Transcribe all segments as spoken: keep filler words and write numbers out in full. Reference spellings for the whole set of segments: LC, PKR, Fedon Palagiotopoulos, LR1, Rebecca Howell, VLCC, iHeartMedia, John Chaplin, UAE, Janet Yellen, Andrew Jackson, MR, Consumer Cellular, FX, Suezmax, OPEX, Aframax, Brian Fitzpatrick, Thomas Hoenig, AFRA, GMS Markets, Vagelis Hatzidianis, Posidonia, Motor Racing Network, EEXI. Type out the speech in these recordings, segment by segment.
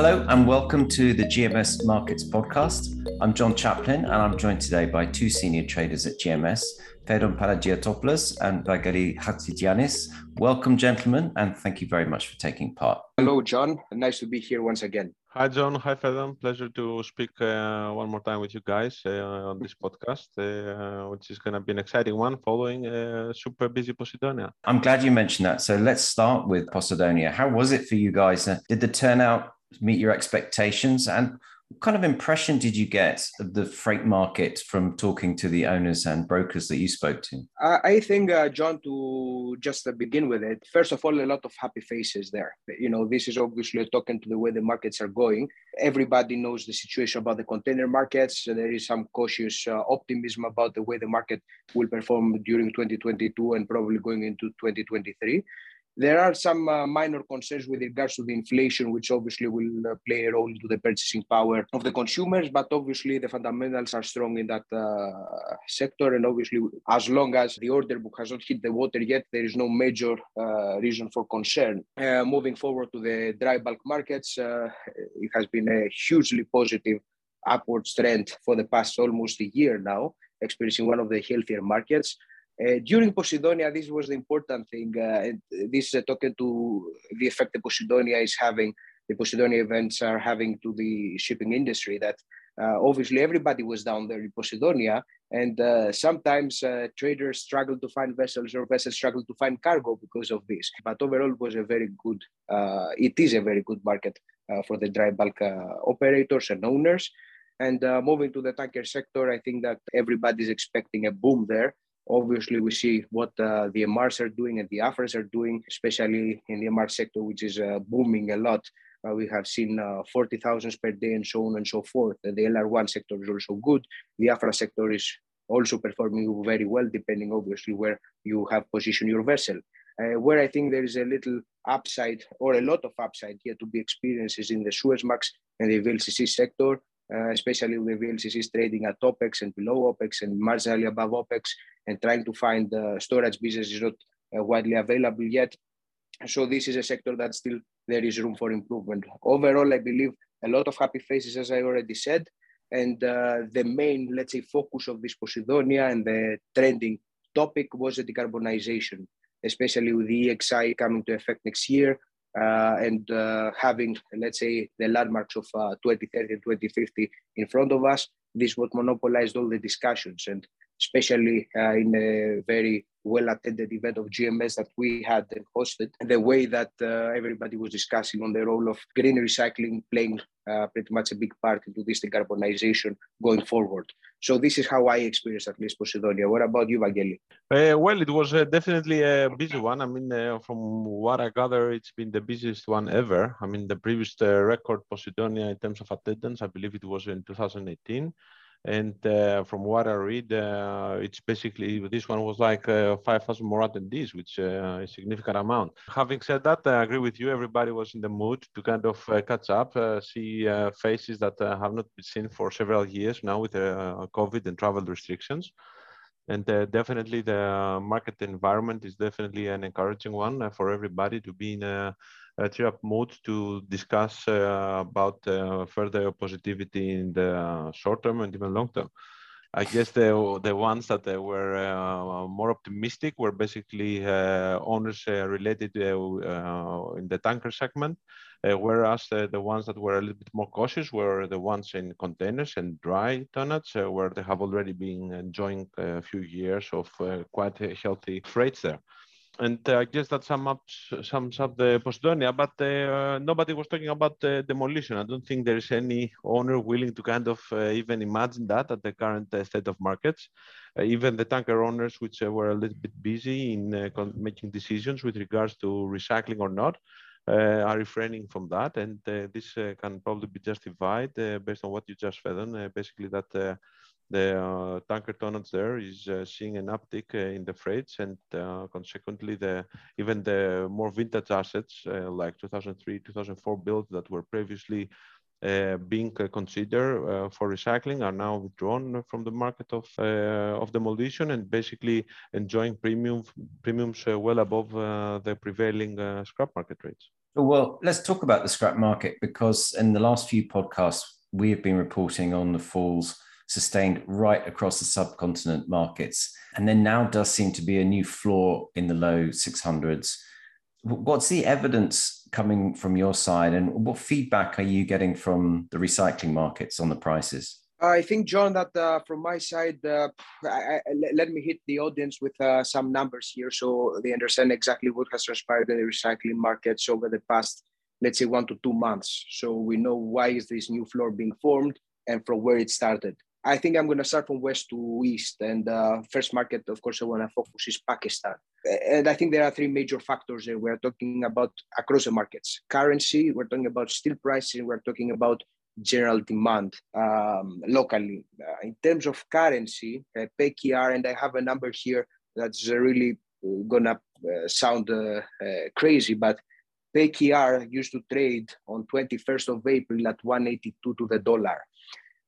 Hello and welcome to the G M S Markets podcast. I'm John Chaplin and I'm joined today by two senior traders at G M S, Fedon Palagiotopoulos and Vagelis Hatzidianis. Welcome, gentlemen, and thank you very much for taking part. Hello, John. Nice to be here once again. Hi, John. Hi, Fedon. Pleasure to speak uh, one more time with you guys uh, on this podcast, uh, which is going to be an exciting one following a uh, super busy Posidonia. I'm glad you mentioned that. So let's start with Posidonia. How was it for you guys? Uh, did the turnout meet your expectations, and what kind of impression did you get of the freight market from talking to the owners and brokers that you spoke to? Uh, I think, uh, John, to just uh, begin with it, first of all, a lot of happy faces there. You know, this is obviously talking to the way the markets are going. Everybody knows the situation about the container markets. There is some cautious uh, optimism about the way the market will perform during twenty twenty-two and probably going into twenty twenty-three. There are some uh, minor concerns with regards to the inflation, which obviously will uh, play a role into the purchasing power of the consumers. But obviously, the fundamentals are strong in that uh, sector. And obviously, as long as the order book has not hit the water yet, there is no major uh, reason for concern. Uh, moving forward to the dry bulk markets, uh, it has been a hugely positive upwards trend for the past almost a year now, experiencing one of the healthier markets. Uh, during Posidonia, this was the important thing. Uh, this is uh, talking to the effect the Posidonia is having, the Posidonia events are having to the shipping industry, that uh, obviously everybody was down there in Posidonia, and uh, sometimes uh, traders struggled to find vessels or vessels struggled to find cargo because of this. But overall, it was a very good, uh, it is a very good market uh, for the dry bulk uh, operators and owners. And uh, moving to the tanker sector, I think that everybody's expecting a boom there. Obviously, we see what uh, the M Rs are doing and the AFRAs are doing, especially in the M R sector, which is uh, booming a lot. Uh, we have seen uh, forty thousand per day and so on and so forth. And the L R one sector is also good. The AFRA sector is also performing very well, depending obviously where you have positioned your vessel. Uh, where I think there is a little upside or a lot of upside here to be experienced is in the Suezmax and the V L C C sector. Uh, especially with V L C Cs trading at OPEX and below OPEX and marginally above OPEX, and trying to find uh, storage business is not uh, widely available yet. So this is a sector that still there is room for improvement. Overall, I believe a lot of happy faces, as I already said, and uh, the main, let's say, focus of this Posidonia and the trending topic was the decarbonization, especially with the E E X I coming to effect next year. Uh, and uh, having, let's say, the landmarks of uh, twenty thirty and twenty fifty in front of us, this would monopolize all the discussions. And especially uh, in a very well-attended event of G M S that we had and hosted, the way that uh, everybody was discussing on the role of green recycling playing uh, pretty much a big part into this decarbonization going forward. So this is how I experienced at least Posidonia. What about you, Vagelis? Uh, well, it was uh, definitely a busy one. I mean, uh, from what I gather, it's been the busiest one ever. I mean, the previous uh, record Posidonia in terms of attendance, I believe it was in two thousand eighteen. And uh, from what I read, uh, it's basically, this one was like uh, five thousand more attendees, which uh, is a significant amount. Having said that, I agree with you. Everybody was in the mood to kind of uh, catch up, uh, see uh, faces that uh, have not been seen for several years now with uh, COVID and travel restrictions. And uh, definitely the market environment is definitely an encouraging one for everybody to be in a, a cheer-up mood to discuss uh, about uh, further positivity in the short term and even long term. I guess the, the ones that were uh, more optimistic were basically uh, owners uh, related uh, uh, in the tanker segment, uh, whereas uh, the ones that were a little bit more cautious were the ones in containers and dry tonnage, uh, where they have already been enjoying a few years of uh, quite healthy freights there. And uh, I guess that sums up, sums up the Posidonia, but uh, nobody was talking about uh, demolition. I don't think there is any owner willing to kind of uh, even imagine that at the current uh, state of markets. Uh, even the tanker owners, which uh, were a little bit busy in uh, con- making decisions with regards to recycling or not, Uh, are refraining from that, and uh, this uh, can probably be justified uh, based on what you just said, uh, basically that uh, the uh, tanker tonnage there is uh, seeing an uptick uh, in the freights, and uh, consequently the even the more vintage assets uh, like two thousand three, two thousand four builds that were previously uh, being considered uh, for recycling are now withdrawn from the market of uh, of demolition and basically enjoying premium premiums uh, well above uh, the prevailing uh, scrap market rates. Well, let's talk about the scrap market, because in the last few podcasts, we have been reporting on the falls sustained right across the subcontinent markets. And there now does seem to be a new floor in the low six hundreds. What's the evidence coming from your side, and what feedback are you getting from the recycling markets on the prices? I think, John, that uh, from my side, uh, I, I, let me hit the audience with uh, some numbers here so they understand exactly what has transpired in the recycling markets over the past, let's say, one to two months. So we know why is this new floor being formed and from where it started. I think I'm going to start from west to east. And uh, first market, of course, I want to focus is Pakistan. And I think there are three major factors that we're talking about across the markets. Currency, we're talking about steel prices, we're talking about general demand um, locally. Uh, in terms of currency, uh, P K R, and I have a number here that's really going to uh, sound uh, uh, crazy, but P K R used to trade on twenty-first of April at one eighty-two to the dollar.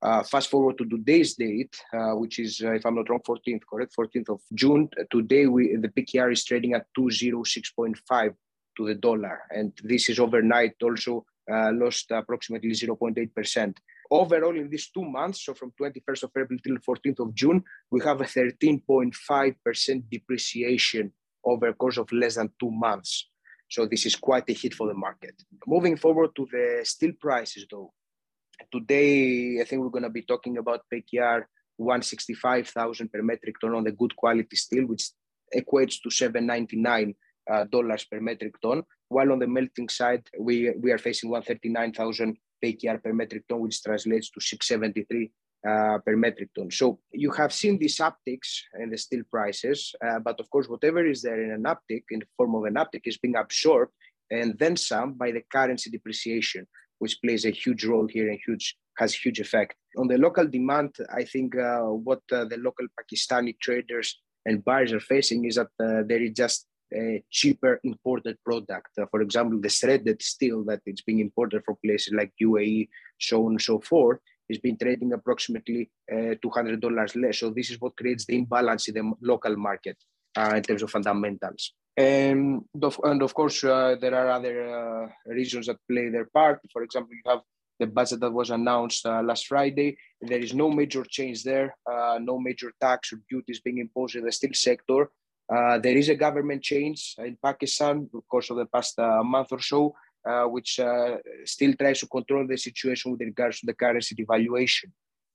Uh, fast forward to today's date, uh, which is, uh, if I'm not wrong, fourteenth, correct? fourteenth of June. Today, we, the P K R is trading at two oh six point five to the dollar. And this is overnight also uh, lost approximately zero point eight percent. Overall, in these two months, so from twenty-first of April till fourteenth of June, we have a thirteen point five percent depreciation over a course of less than two months. So this is quite a hit for the market. Moving forward to the steel prices, though. Today, I think we're going to be talking about P K R one hundred sixty-five thousand per metric ton on the good quality steel, which equates to seven hundred ninety-nine dollars uh, per metric ton. While on the melting side, we, we are facing one hundred thirty-nine thousand P K R per metric ton, which translates to six hundred seventy-three uh, per metric ton. So you have seen these upticks in the steel prices, uh, but of course, whatever is there in an uptick, in the form of an uptick, is being absorbed and then some by the currency depreciation, which plays a huge role here and huge has huge effect. On the local demand, I think uh, what uh, the local Pakistani traders and buyers are facing is that uh, there is just a cheaper imported product. Uh, for example, the shredded steel that it's being imported from places like U A E, so on and so forth, is being trading approximately uh, two hundred dollars less. So this is what creates the imbalance in the local market uh, in terms of fundamentals. And of, and of course, uh, there are other uh, regions that play their part. For example, you have the budget that was announced uh, last Friday. There is no major change there, uh, no major tax or duties being imposed in the steel sector. Uh, there is a government change in Pakistan, of course, over the past uh, month or so, uh, which uh, still tries to control the situation with regards to the currency devaluation.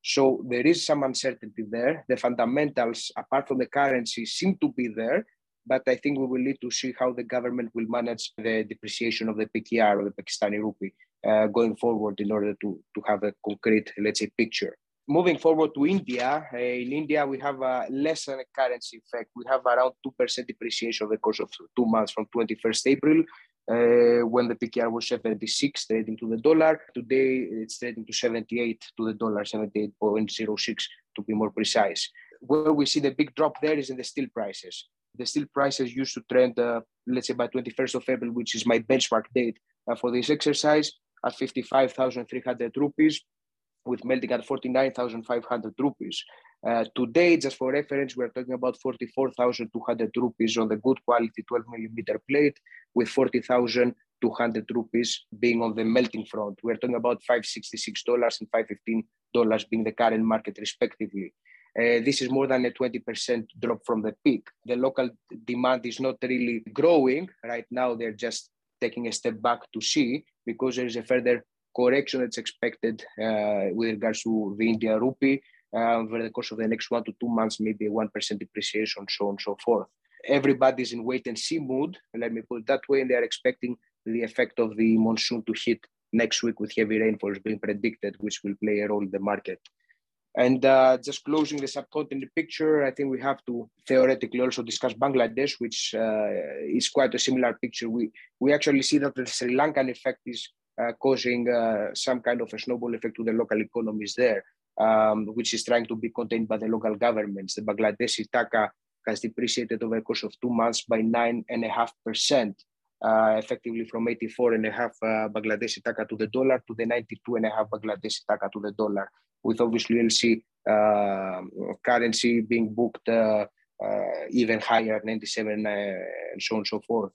So there is some uncertainty there. The fundamentals, apart from the currency, seem to be there. But I think we will need to see how the government will manage the depreciation of the P K R, or the Pakistani rupee, uh, going forward in order to, to have a concrete, let's say, picture. Moving forward to India, uh, in India, we have uh, less than a currency effect. We have around two percent depreciation over the course of two months from twenty-first of April, uh, when the P K R was seventy-six trading to the dollar. Today, it's trading to seventy-eight to the dollar, seventy-eight point oh six to be more precise. Where we see the big drop there is in the steel prices. The steel prices used to trend, uh, let's say, by twenty-first of April, which is my benchmark date uh, for this exercise, at fifty-five thousand three hundred rupees, with melting at forty-nine thousand five hundred rupees. Uh, today, just for reference, we're talking about forty-four thousand two hundred rupees on the good quality twelve millimeter plate, with forty thousand two hundred rupees being on the melting front. We're talking about five hundred sixty-six dollars and five hundred fifteen dollars being the current market, respectively. Uh, this is more than a twenty percent drop from the peak. The local demand is not really growing. Right now, they're just taking a step back to see, because there is a further correction that's expected uh, with regards to the India rupee uh, over the course of the next one to two months, maybe a one percent depreciation, so on and so forth. Everybody's in wait-and-see mood, let me put it that way, and they are expecting the effect of the monsoon to hit next week with heavy rainfalls being predicted, which will play a role in the market. And uh, just closing the subcontinent picture, I think we have to theoretically also discuss Bangladesh, which uh, is quite a similar picture. We we actually see that the Sri Lankan effect is uh, causing uh, some kind of a snowball effect to the local economies there, um, which is trying to be contained by the local governments. The Bangladeshi taka has depreciated over the course of two months by nine and a half percent, effectively from eighty-four and a half uh, Bangladeshi taka to the dollar to the ninety-two and a half Bangladeshi taka to the dollar, with obviously L C uh, currency being booked uh, uh, even higher, ninety-seven uh, and so on and so forth.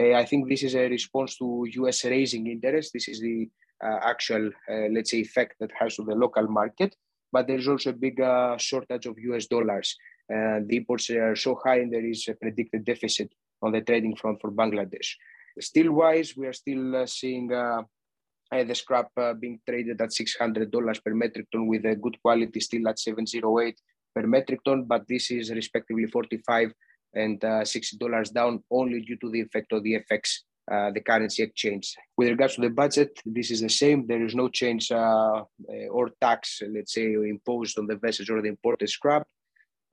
Uh, I think this is a response to U S raising interest. This is the uh, actual, uh, let's say, effect that has to the local market. But there's also a big uh, shortage of U S dollars. Uh, the imports are so high, and there is a predicted deficit on the trading front for Bangladesh. Steel-wise, we are still uh, seeing uh, uh, the scrap uh, being traded at six hundred dollars per metric ton, with a good quality steel at seven oh eight per metric ton, but this is respectively forty-five and uh, sixty dollars down, only due to the effect of the F X, uh, the currency exchange. With regards to the budget, this is the same. There is no change uh, or tax, let's say, imposed on the vessels or the imported scrap.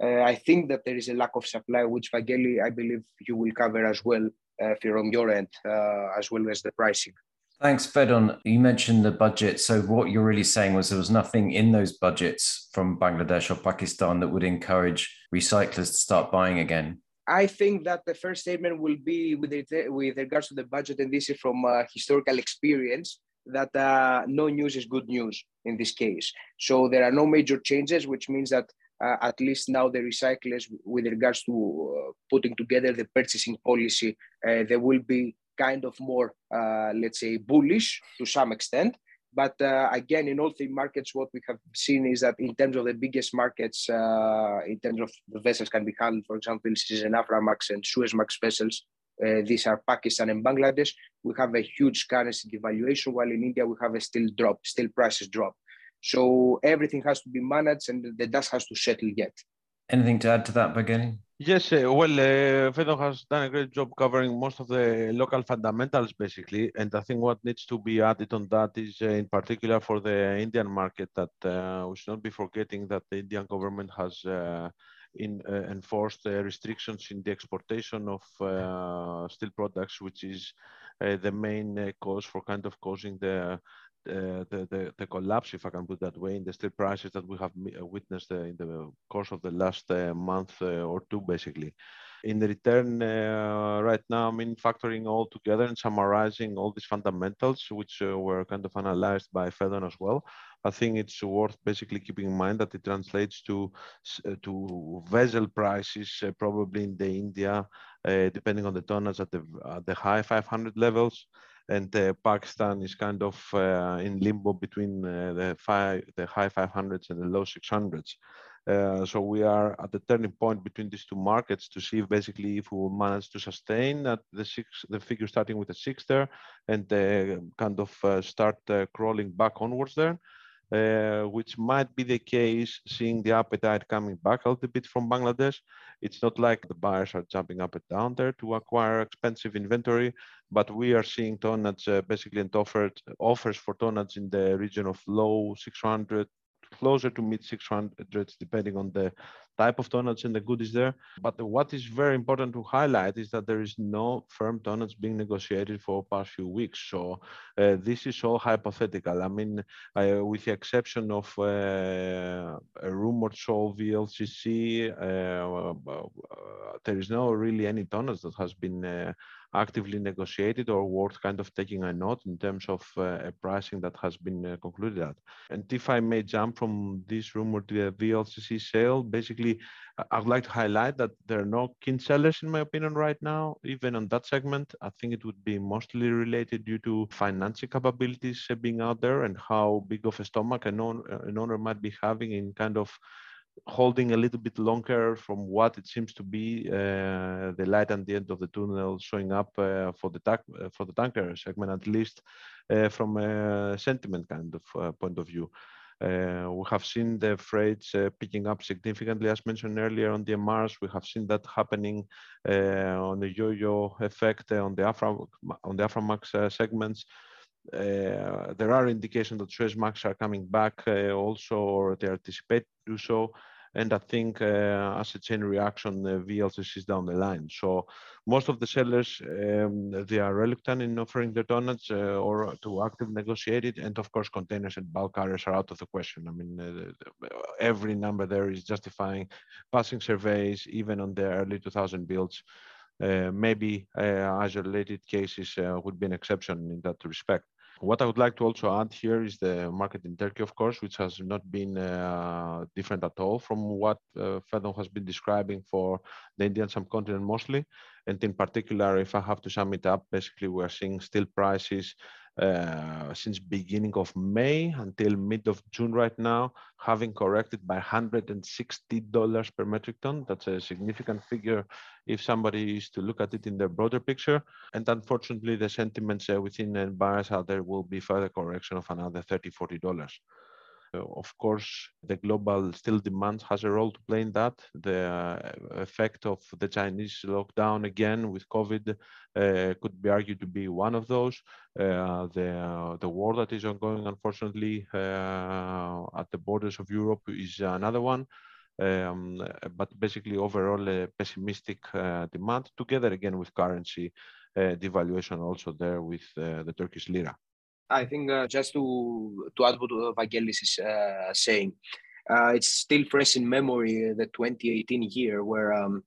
Uh, I think that there is a lack of supply, which, Vageli, I believe you will cover as well uh, from your end, uh, as well as the pricing. Thanks, Fedon. You mentioned the budget. So what you're really saying was there was nothing in those budgets from Bangladesh or Pakistan that would encourage recyclers to start buying again? I think that the first statement will be with, it, with regards to the budget, and this is from uh, historical experience, that uh, no news is good news in this case. So there are no major changes, which means that Uh, at least now the recyclers, with regards to uh, putting together the purchasing policy, uh, they will be kind of more, uh, let's say, bullish to some extent. But uh, again, in all three markets, what we have seen is that in terms of the biggest markets, uh, in terms of the vessels can be handled, for example, this is an Aframax and Suezmax vessels. Uh, these are Pakistan and Bangladesh. We have a huge currency devaluation, while in India we have a still drop, still prices drop. So everything has to be managed, and the dust has to settle yet. Anything to add to that, Vageli? Yes, uh, well, uh, Fedon has done a great job covering most of the local fundamentals, basically. And I think what needs to be added on that is, uh, in particular for the Indian market, that uh, we should not be forgetting that the Indian government has uh, in, uh, enforced uh, restrictions in the exportation of uh, steel products, which is uh, the main uh, cause for kind of causing the Uh, the, the, the collapse, if I can put that way, in the steel prices that we have witnessed uh, in the course of the last uh, month uh, or two, basically. In return, uh, right now, I mean, factoring all together and summarizing all these fundamentals, which uh, were kind of analyzed by Fedon as well, I think it's worth basically keeping in mind that it translates to, uh, to vessel prices, uh, probably in the India, uh, depending on the tonnage, at the, at the high five hundred levels. And uh, Pakistan is kind of uh, in limbo between uh, the, five, the high five hundreds and the low six hundreds. Uh, so we are at the turning point between these two markets to see if basically if we will manage to sustain at the six, the figure starting with a six there, and uh, kind of uh, start uh, crawling back onwards there, uh, which might be the case, seeing the appetite coming back a little bit from Bangladesh. It's not like the buyers are jumping up and down there to acquire expensive inventory, but we are seeing tonnage uh, basically and offered, offers for tonnage in the region of low six hundred, closer to mid six hundreds, depending on the type of tonnage and the goodies there. But what is very important to highlight is that there is no firm tonnage being negotiated for the past few weeks. So uh, this is all hypothetical. I mean, uh, with the exception of uh, a rumored sole V L C C, uh, uh, there is no really any tonnage that has been uh, actively negotiated or worth kind of taking a note in terms of uh, a pricing that has been uh, concluded at. And if I may jump from this rumor to a V L C C sale, basically, I would like to highlight that there are no keen sellers, in my opinion, right now, even on that segment. I think it would be mostly related due to financial capabilities being out there and how big of a stomach an owner, an owner might be having in kind of holding a little bit longer from what it seems to be uh, the light at the end of the tunnel showing up uh, for the tank, for the tanker segment, at least uh, from a sentiment kind of uh, point of view. Uh, we have seen the freights uh, picking up significantly, as mentioned earlier, on the M Rs. We have seen that happening uh, on the yo-yo effect uh, on the Afra, on the Aframax uh, segments. Uh, there are indications that Suezmax are coming back uh, also, or they anticipate to do so. And I think uh, as a chain reaction, uh, V L C C is down the line. So most of the sellers, um, they are reluctant in offering their tonnage uh, or to active negotiate it. And of course, containers and bulk carriers are out of the question. I mean, uh, every number there is justifying passing surveys, even on the early two thousand builds. Uh, maybe uh, isolated cases uh, would be an exception in that respect. What I would like to also add here is the market in Turkey, of course, which has not been uh, different at all from what uh, Fedon has been describing for the Indian subcontinent mostly. And in particular, if I have to sum it up, basically we're seeing steel prices uh, since beginning of May until mid of June right now, having corrected by one hundred sixty dollars per metric ton. That's a significant figure if somebody is to look at it in the broader picture. And unfortunately, the sentiments uh, within the buyers out there will be further correction of another thirty dollars, forty dollars. Uh, of course, the global steel demand has a role to play in that. The uh, effect of the Chinese lockdown again with COVID uh, could be argued to be one of those. Uh, the, uh, the war that is ongoing, unfortunately, uh, at the borders of Europe is another one. Um, but basically, overall, a pessimistic uh, demand, together again with currency uh, devaluation also there with uh, the Turkish lira. I think uh, just to, to add what Vagelis is uh, saying, uh, it's still fresh in memory, the twenty eighteen year where, um,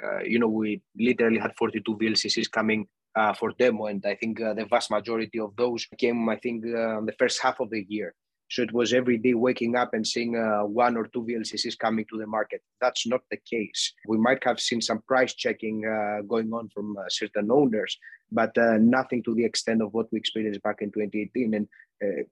uh, you know, we literally had forty-two V L C Cs coming uh, for demo. And I think uh, the vast majority of those came, I think, uh, the first half of the year. So it was every day waking up and seeing uh, one or two V L C Cs coming to the market. That's not the case. We might have seen some price checking uh, going on from uh, certain owners, but uh, nothing to the extent of what we experienced back in twenty eighteen. And uh,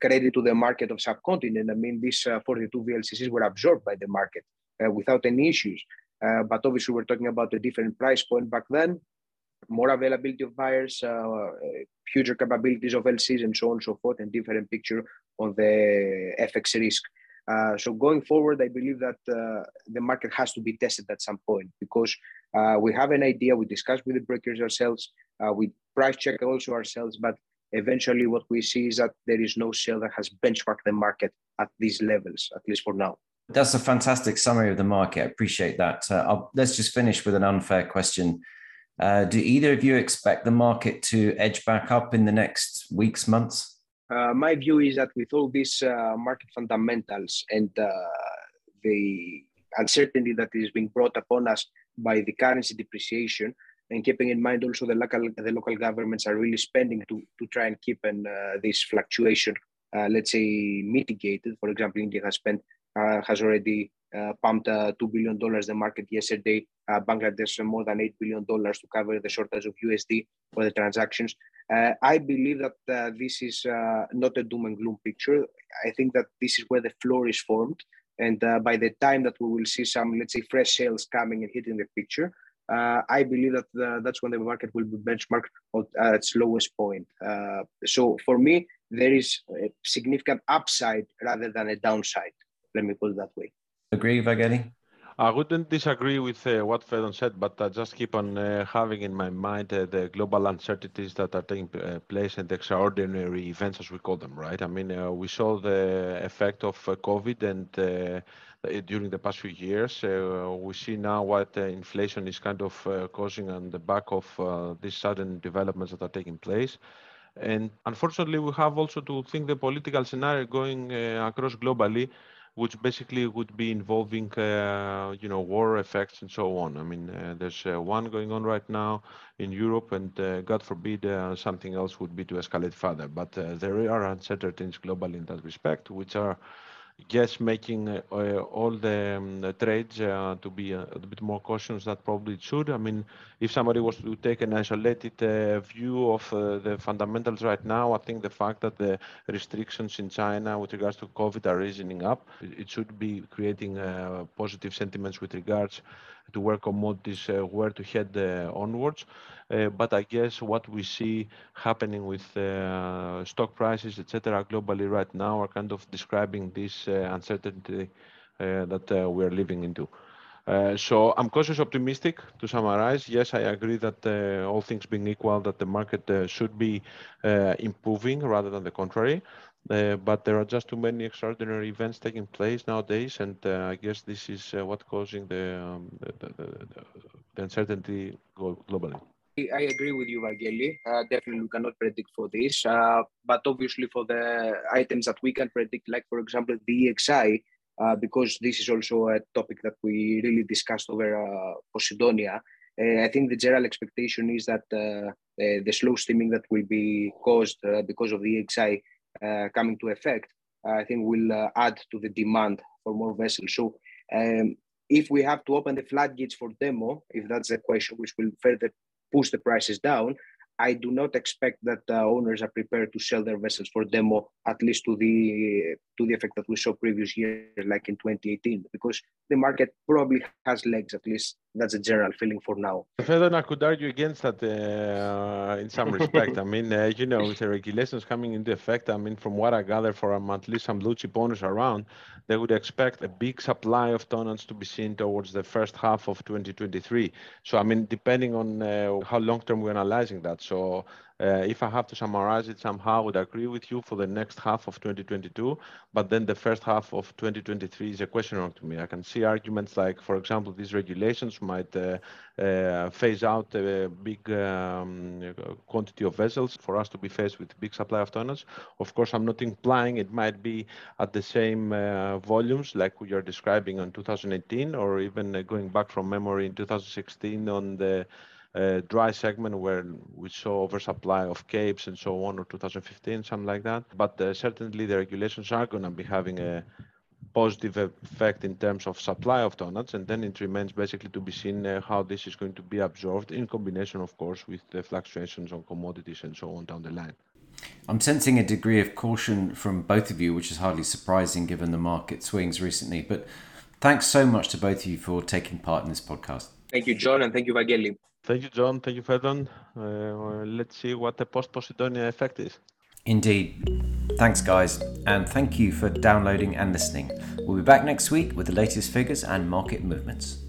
credit to the market of subcontinent. I mean, these uh, forty-two V L C Cs were absorbed by the market uh, without any issues. Uh, but obviously, we're talking about a different price point back then, more availability of buyers, uh, future capabilities of L Cs, and so on and so forth, and different picture on the F X risk. Uh, so going forward, I believe that uh, the market has to be tested at some point because uh, we have an idea, we discuss with the brokers ourselves, uh, we price check also ourselves, but eventually what we see is that there is no sale that has benchmarked the market at these levels, at least for now. That's a fantastic summary of the market. I appreciate that. Uh, I'll, let's just finish with an unfair question. Uh, do either of you expect the market to edge back up in the next weeks, months? Uh, my view is that with all these uh, market fundamentals and uh, the uncertainty that is being brought upon us by the currency depreciation, and keeping in mind also the local, the local governments are really spending to, to try and keep an, uh, this fluctuation, uh, let's say, mitigated. For example, India has spent, uh, has already Uh, pumped uh, two billion dollars the market yesterday. Uh, Bangladesh more than eight billion dollars to cover the shortage of U S D for the transactions. Uh, I believe that uh, this is uh, not a doom and gloom picture. I think that this is where the floor is formed. And uh, by the time that we will see some, let's say, fresh sales coming and hitting the picture, uh, I believe that the, that's when the market will be benchmarked at its lowest point. Uh, so for me, there is a significant upside rather than a downside. Let me put it that way. Agree, Vagelis? I wouldn't disagree with uh, what Fedon said, but I just keep on uh, having in my mind uh, the global uncertainties that are taking uh, place and the extraordinary events, as we call them, right? I mean, uh, we saw the effect of uh, COVID and uh, during the past few years. Uh, we see now what uh, inflation is kind of uh, causing on the back of uh, these sudden developments that are taking place. And unfortunately, we have also to think the political scenario going uh, across globally, which basically would be involving, uh, you know, war effects and so on. I mean, uh, there's uh, one going on right now in Europe, and uh, God forbid uh, something else would be to escalate further. But uh, there are uncertainties globally in that respect, which are, yes, making uh, all the, um, the trades uh, to be a, a bit more cautious than probably it should. I mean, if somebody was to take an isolated uh, view of uh, the fundamentals right now, I think the fact that the restrictions in China with regards to COVID are easing up, it, it should be creating uh, positive sentiments with regards to where commodities uh, were to head uh, onwards. Uh, but I guess what we see happening with uh, stock prices, et cetera, globally right now are kind of describing this uh, uncertainty uh, that uh, we're living into. Uh, so I'm cautiously optimistic. To summarize, yes, I agree that uh, all things being equal, that the market uh, should be uh, improving rather than the contrary. Uh, but there are just too many extraordinary events taking place nowadays, and uh, I guess this is uh, what's causing the, um, the, the, the, the uncertainty globally. I agree with you, Vagelis. Uh, definitely, we cannot predict for this. Uh, but obviously, for the items that we can predict, like, for example, the E E X I, uh, because this is also a topic that we really discussed over uh, Posidonia, Uh, I think the general expectation is that uh, uh, the slow steaming that will be caused uh, because of the E E X I uh, coming to effect, uh, I think will uh, add to the demand for more vessels. So um, if we have to open the floodgates for demo, if that's the question, which will further push the prices down, I do not expect that uh, owners are prepared to sell their vessels for demo, at least to the to the effect that we saw previous years, like in twenty eighteen, because the market probably has legs. At least that's a general feeling for now. Fedon, I could argue against that uh, in some respect. I mean, uh, you know, with the regulations coming into effect, I mean, from what I gather from at least some blue chip owners around, they would expect a big supply of tonnage to be seen towards the first half of twenty twenty-three. So, I mean, depending on uh, how long term we're analyzing that. So uh, if I have to summarize it somehow, I would agree with you for the next half of twenty twenty-two, but then the first half of twenty twenty-three is a question mark to me. I can see arguments like, for example, these regulations might uh, uh, phase out a big um, quantity of vessels for us to be faced with big supply of tonnage. Of course, I'm not implying it might be at the same uh, volumes like we are describing on two thousand eighteen, or even uh, going back from memory in two thousand sixteen on the Uh, dry segment where we saw oversupply of capes and so on, or two thousand fifteen, something like that. But uh, certainly the regulations are going to be having a positive effect in terms of supply of tonnage, and then it remains basically to be seen uh, how this is going to be absorbed in combination, of course, with the fluctuations on commodities and so on down the line. I'm sensing a degree of caution from both of you, which is hardly surprising given the market swings recently. But thanks so much to both of you for taking part in this podcast. Thank you, John, and thank you, Vageli. Thank you, John. Thank you, Fedon. Uh, let's see what the post-Posidonia effect is. Indeed. Thanks, guys. And thank you for downloading and listening. We'll be back next week with the latest figures and market movements.